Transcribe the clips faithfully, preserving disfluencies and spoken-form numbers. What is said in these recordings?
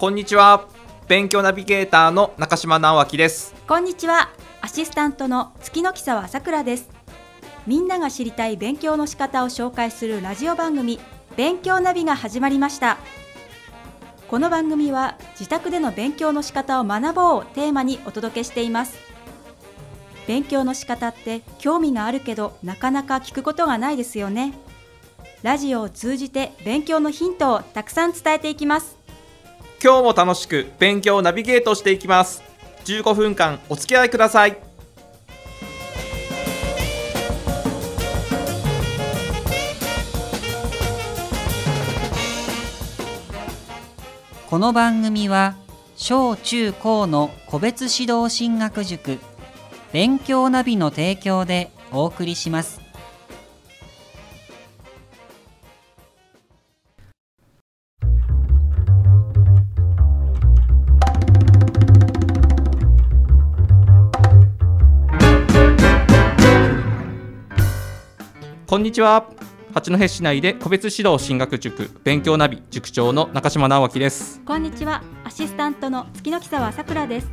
こんにちは。勉強ナビゲーターの中島直明です。こんにちは。アシスタントの月の木沢さくらです。みんなが知りたい勉強の仕方を紹介するラジオ番組、勉強ナビが始まりました。この番組は自宅での勉強の仕方を学ぼうをテーマにお届けしています。勉強の仕方って興味があるけどなかなか聞くことがないですよね。ラジオを通じて勉強のヒントをたくさん伝えていきます。今日も楽しく勉強をナビゲートしていきます。じゅうごふんかんお付き合いください。この番組は小中高の個別指導進学塾勉強ナビの提供でお送りします。こんにちは。八戸市内で個別指導進学塾勉強ナビ塾長の中島直明です。こんにちは。アシスタントの月の木沢さくらです。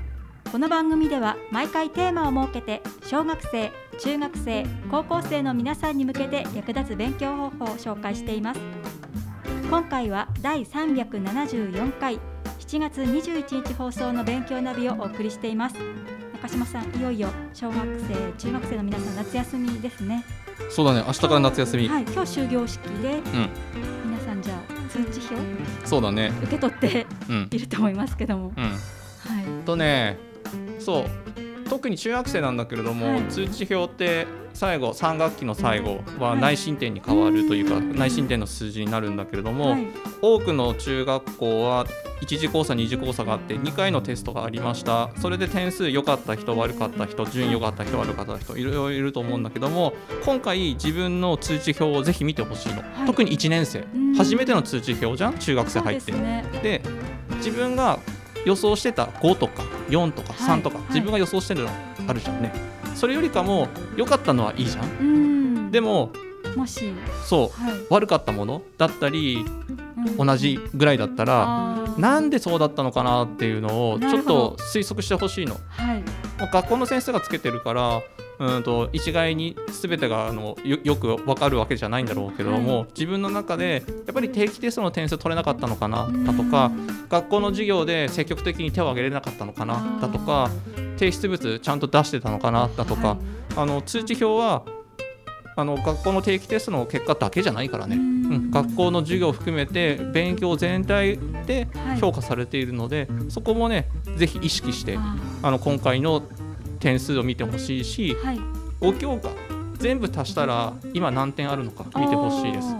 この番組では毎回テーマを設けて小学生、中学生、高校生の皆さんに向けて役立つ勉強方法を紹介しています。今回はだいさんびゃくななじゅうよんかいしちがつにじゅういちにち放送の勉強ナビをお送りしています。中島さん、いよいよ小学生、中学生の皆さん夏休みですね。そうだね、明日から夏休み。はい、今日終業式で、うん、皆さんじゃあ通知表、そうだね、受け取って、うん、いると思いますけども、うん、はい、とね、そう特に中学生なんだけれども、はい、通知表って最後さん学期の最後は内申点に変わるというか、はい、内申点の数字になるんだけれども、はい、多くの中学校はいちじこうさに次考査があってにかいのテストがありました。それで点数良かった人悪かった人、順位良かった人悪かった人いろいろいると思うんだけども、今回自分の通知表をぜひ見てほしいの、はい、特にいちねん生初めての通知表じゃん、中学生入って、ね、で自分が予想してたごとかよんとかさんとか、はい、自分が予想してるのあるじゃんね、はい、それよりかも良かったのはいいじゃん、うん、でももしそう、はい、悪かったものだったり同じぐらいだったら、うん、なんでそうだったのかなっていうのをちょっと推測してほしいの、はい、学校の先生がつけてるからうんと一概に全てがあの よ, よく分かるわけじゃないんだろうけども、はい、自分の中でやっぱり定期テストの点数取れなかったのかなだとか、学校の授業で積極的に手を挙げれなかったのかなだとか、提出物ちゃんと出してたのかなだとか、はい、あの通知表はあの学校の定期テストの結果だけじゃないからね、うん、学校の授業を含めて勉強全体で評価されているので、はい、そこもねぜひ意識してあの今回の点数を見てほしいし、はい、ご教科全部足したら今何点あるのか見てほしいです、は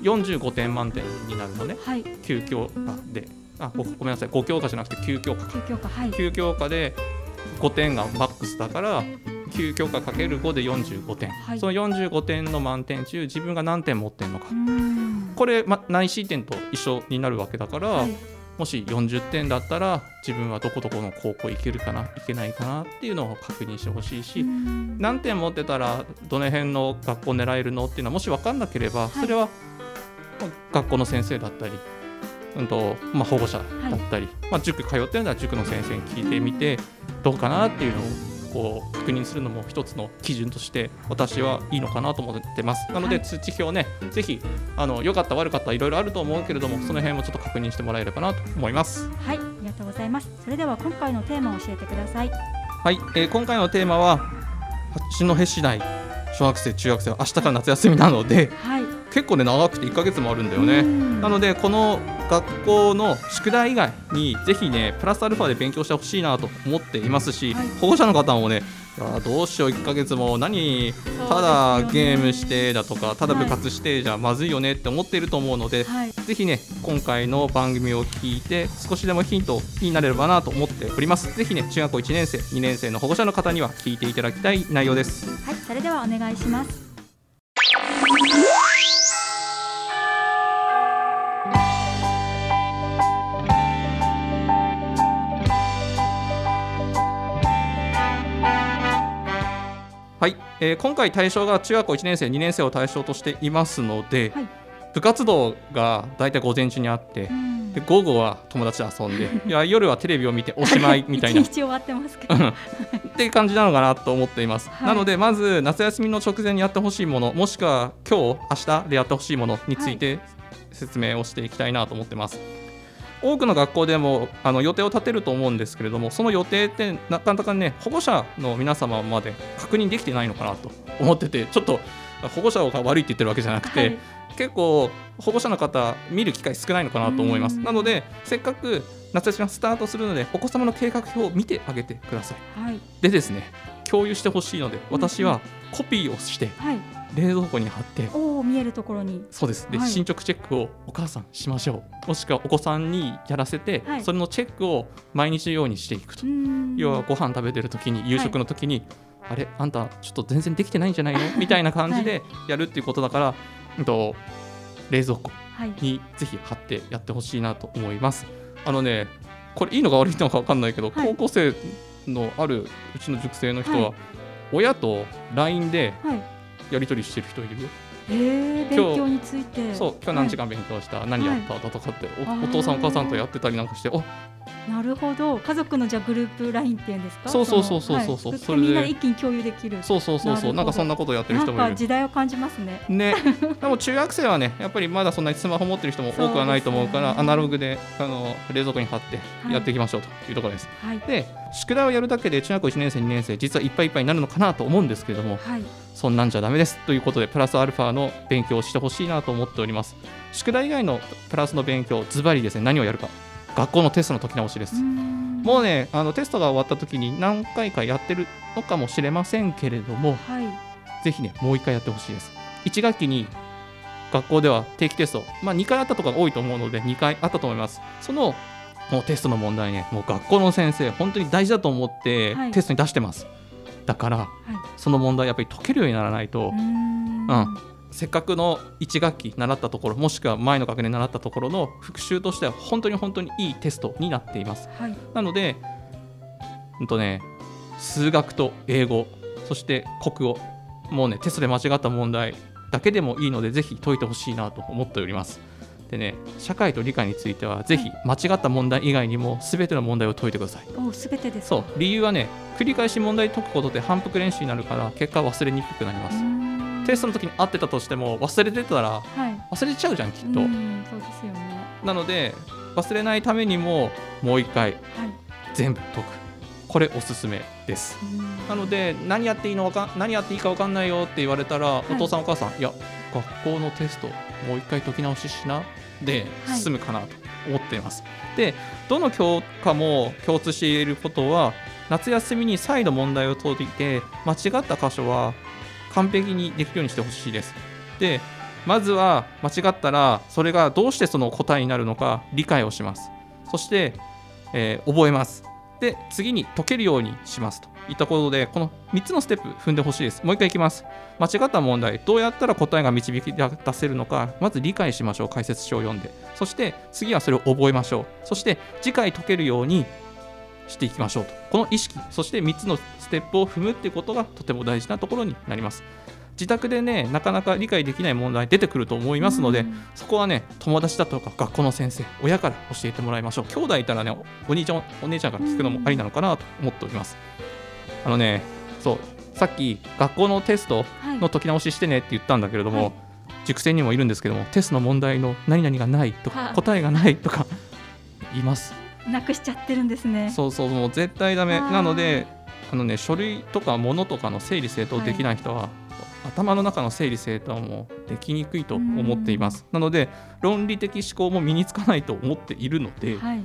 い、よんじゅうごてん満点になるのね、はい、きゅう教科であ ご, ごめんなさいご教科じゃなくてきゅう教科か、きゅう教科、はい、きゅう教科でごてんがマックスだからきゅう教科 かけるご でよんじゅうごてん、はい、そのよんじゅうごてんの満点中自分が何点持ってんのか、これ、ま、内申点と一緒になるわけだから、はい、もしよんじゅってんだったら自分はどこどこの高校行けるかな行けないかなっていうのを確認してほしいし、何点持ってたらどの辺の学校狙えるのっていうのはもし分かんなければ、はい、それは学校の先生だったり、うんとまあ、保護者だったり、はいまあ、塾通ってるなら塾の先生に聞いてみてどうかなっていうのをこう確認するのも一つの基準として私はいいのかなと思ってます。なので通知表ね、はい、ぜひあの良かった悪かったいろいろあると思うけれども、その辺もちょっと確認してもらえればなと思います。はい、ありがとうございます。それでは今回のテーマを教えてください。はい、えー、今回のテーマは八戸市内小学生中学生は明日から夏休みなので、はい、結構ね長くていっかげつもあるんだよね。なのでこの学校の宿題以外にぜひねプラスアルファで勉強してほしいなと思っていますし、はい、保護者の方もねどうしよういっかげつも何ただゲームしてだとかただ部活してじゃまずいよねって思っていると思うので、はい、ぜひね今回の番組を聞いて少しでもヒントになれればなと思っております。ぜひね中学校いちねん生にねん生の保護者の方には聞いていただきたい内容です。はい、それではお願いします。はい、えー、今回対象が中学校いちねん生にねん生を対象としていますので、はい、部活動がだいたい午前中にあって、うん、で午後は友達と遊んでいや夜はテレビを見ておしまいみたいな一日終わってますけどっていう感じなのかなと思っています、はい、なのでまず夏休みの直前にやってほしいものもしくは今日明日でやってほしいものについて説明をしていきたいなと思ってます、はい、多くの学校でもあの予定を立てると思うんですけれども、その予定ってなかなかね保護者の皆様まで確認できてないのかなと思ってて、ちょっと保護者が悪いって言ってるわけじゃなくて、はい、結構保護者の方見る機会少ないのかなと思います。なのでせっかく夏休みがスタートするのでお子様の計画表を見てあげてください、はい、でですね共有してほしいので私はコピーをして、はい、冷蔵庫に貼ってお見えるところにそうですで、はい、進捗チェックをお母さんしましょう、もしくはお子さんにやらせて、はい、それのチェックを毎日のようにしていくと。要はご飯食べてる時に夕食の時に、はい、あれあんたちょっと全然できてないんじゃないのみたいな感じでやるっていうことだから、はい、と冷蔵庫にぜひ貼ってやってほしいなと思います、はい、あのねこれいいのか悪いのか分かんないけど、はい、高校生のあるうちの塾生の人は、はい、親と ライン でやり取りしてる人いるよ、えー、勉強についてそう今日何時間勉強した、はい、何やっただとかって、はい、お, お父さんお母さんとやってたりなんかしておなるほど家族のじゃグループ ライン っていうんですかそうそうそうそうそうそう、はい、それでみんな一気に共有できるそうそうそうそう な, なんかそんなことやってる人もいるなんか時代を感じますねねでも中学生はねやっぱりまだそんなにスマホ持ってる人も多くはないと思うからアナログであの冷蔵庫に貼ってやっていきましょうというところです、はい、で宿題をやるだけで中学校いちねん生にねん生実はいっぱいいっぱいになるのかなと思うんですけれども、はい、そんなんじゃダメですということでプラスアルファの勉強をしてほしいなと思っております。宿題以外のプラスの勉強ズバリですね何をやるか学校のテストの解き直しです。もうねあのテストが終わった時に何回かやってるのかもしれませんけれども、はい、ぜひねもういっかいやってほしいです。いち学期に学校では定期テスト、まあ、にかいあったとかが多いと思うのでにかいあったと思います。そのもうテストの問題ねもう学校の先生本当に大事だと思ってテストに出してます、はい、だから、はい、その問題やっぱり解けるようにならないとうん、うんせっかくのいち学期習ったところもしくは前の学年習ったところの復習としては本当に本当にいいテストになっています、はい、なので、うんとね、数学と英語そして国語もうねテストで間違った問題だけでもいいのでぜひ解いてほしいなと思っております。でね、社会と理科についてはぜひ間違った問題以外にも全ての問題を解いてください。おう、全てですか。そう、理由はね繰り返し問題解くことで反復練習になるから結果忘れにくくなります。テストの時に合ってたとしても忘れてたら忘れちゃうじゃん、はい、きっとうんそうですよ、ね、なので忘れないためにももう一回、はい、全部解くこれおすすめです。なので何やっていいのか何やっていいか分かんないよって言われたら、はい、お父さんお母さんいや学校のテストもう一回解き直ししなで進むかなと思っています、はい、でどの教科も共通していることは夏休みに再度問題を解いて間違った箇所は完璧にできるようにしてほしいです。で、まずは間違ったらそれがどうしてその答えになるのか理解をします。そして、えー、覚えます。で、次に解けるようにしますといったことでこのみっつのステップ踏んでほしいです。もう一回いきます。間違った問題どうやったら答えが導き出せるのかまず理解しましょう。解説書を読んでそして次はそれを覚えましょう。そして次回解けるようにしていきましょうとこの意識そしてみっつのステップを踏むっていうことがとても大事なところになります。自宅でねなかなか理解できない問題出てくると思いますのでそこはね友達だとか学校の先生親から教えてもらいましょう。兄弟いたらね お, お兄ちゃんお姉ちゃんから聞くのもありなのかなと思っております。あのねそうさっき学校のテストの解き直ししてねって言ったんだけれども、はい、塾生にもいるんですけどもテストの問題の何々がないとか答えがないとか言います。なくしちゃってるんですね。そうそうもう絶対ダメなのであの、ね、書類とか物とかの整理整頓できない人は、はい、頭の中の整理整頓もできにくいと思っています。なので論理的思考も身につかないと思っているので、はい、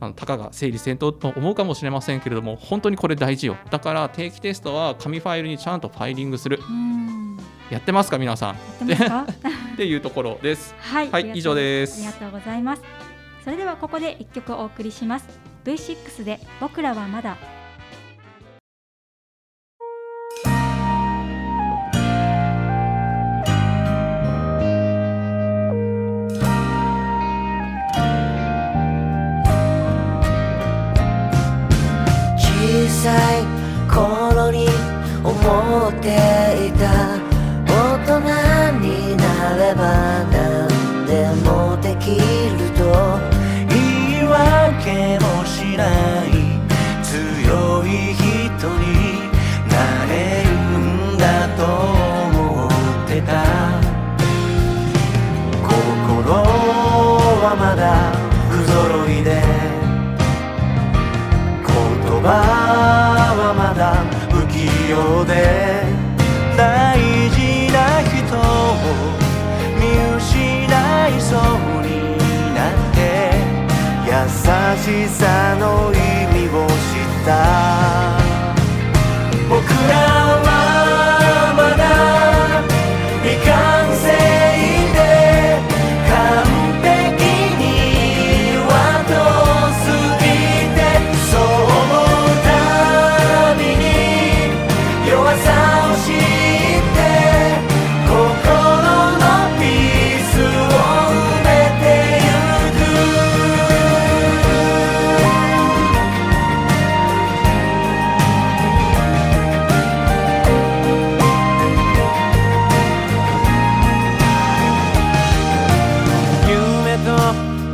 あのたかが整理整頓と思うかもしれませんけれども本当にこれ大事よ。だから定期テストは紙ファイルにちゃんとファイリングする。うんやってますか皆さんやってますかっていうところです、はい、はい、以上です。ありがとうございます。それではここでいっきょくお送りします。 ブイシックス で僕らはまだ。小さい頃に思っていた大人になれば何でもできるとしさの意味を知った。僕らはまだ未完成で完璧には遠すぎて、そう思うたびに弱さを知って心のピースを埋めて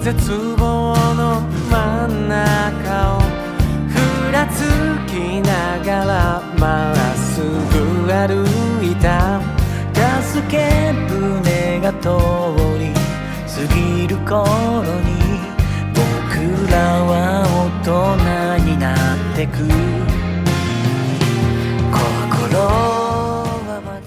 絶望の真ん中をふらつきながらまっすぐ歩いた。助け舟が通り過ぎる頃に僕らは大人になってく。心はまだ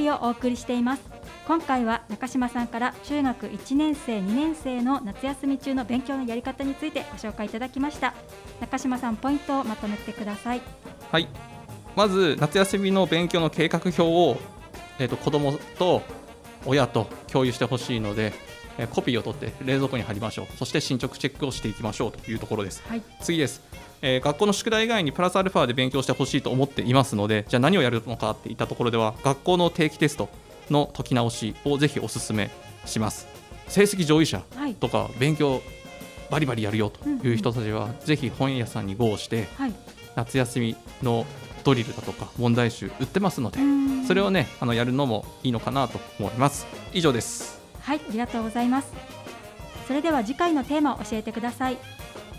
をお送りしています。今回は中島さんから中学いちねん生にねん生の夏休み中の勉強のやり方についてご紹介いただきました。中島さん、ポイントをまとめてください。はい、まず夏休みの勉強の計画表を、えー、と子どもと親と共有してほしいので、えー、コピーを取って冷蔵庫に貼りましょう。そして進捗チェックをしていきましょうというところです、はい、次です、えー、学校の宿題以外にプラスアルファで勉強してほしいと思っていますので、じゃあ何をやるのかっていったところでは、学校の定期テストの解き直しをぜひお勧めします。成績上位者とか、はい、勉強バリバリやるよという人たちは、うんうん、ぜひ本屋さんにgoして、はい、夏休みのドリルだとか問題集売ってますので、それをね、あのやるのもいいのかなと思います。以上です。はい、ありがとうございます。それでは次回のテーマを教えてください。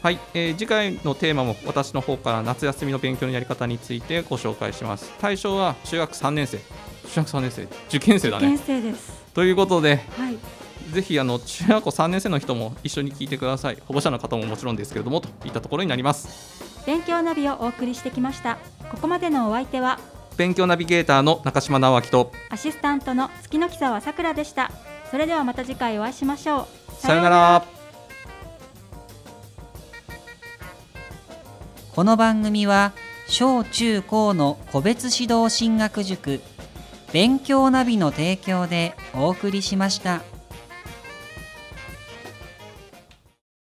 はい、えー、次回のテーマも私の方から夏休みの勉強のやり方についてご紹介します。対象は中学さんねん生、中学さんねん生、受験生だね、受験生です。ということで、はい、ぜひあの中学校さんねん生の人も一緒に聞いてください。保護者の方ももちろんですけれども、といったところになります。勉強ナビをお送りしてきました。ここまでのお相手は勉強ナビゲーターの中島直明とアシスタントの月の木沢さくらでした。それではまた次回お会いしましょう。さよなら。この番組は小中高の個別指導進学塾勉強ナビの提供でお送りしました。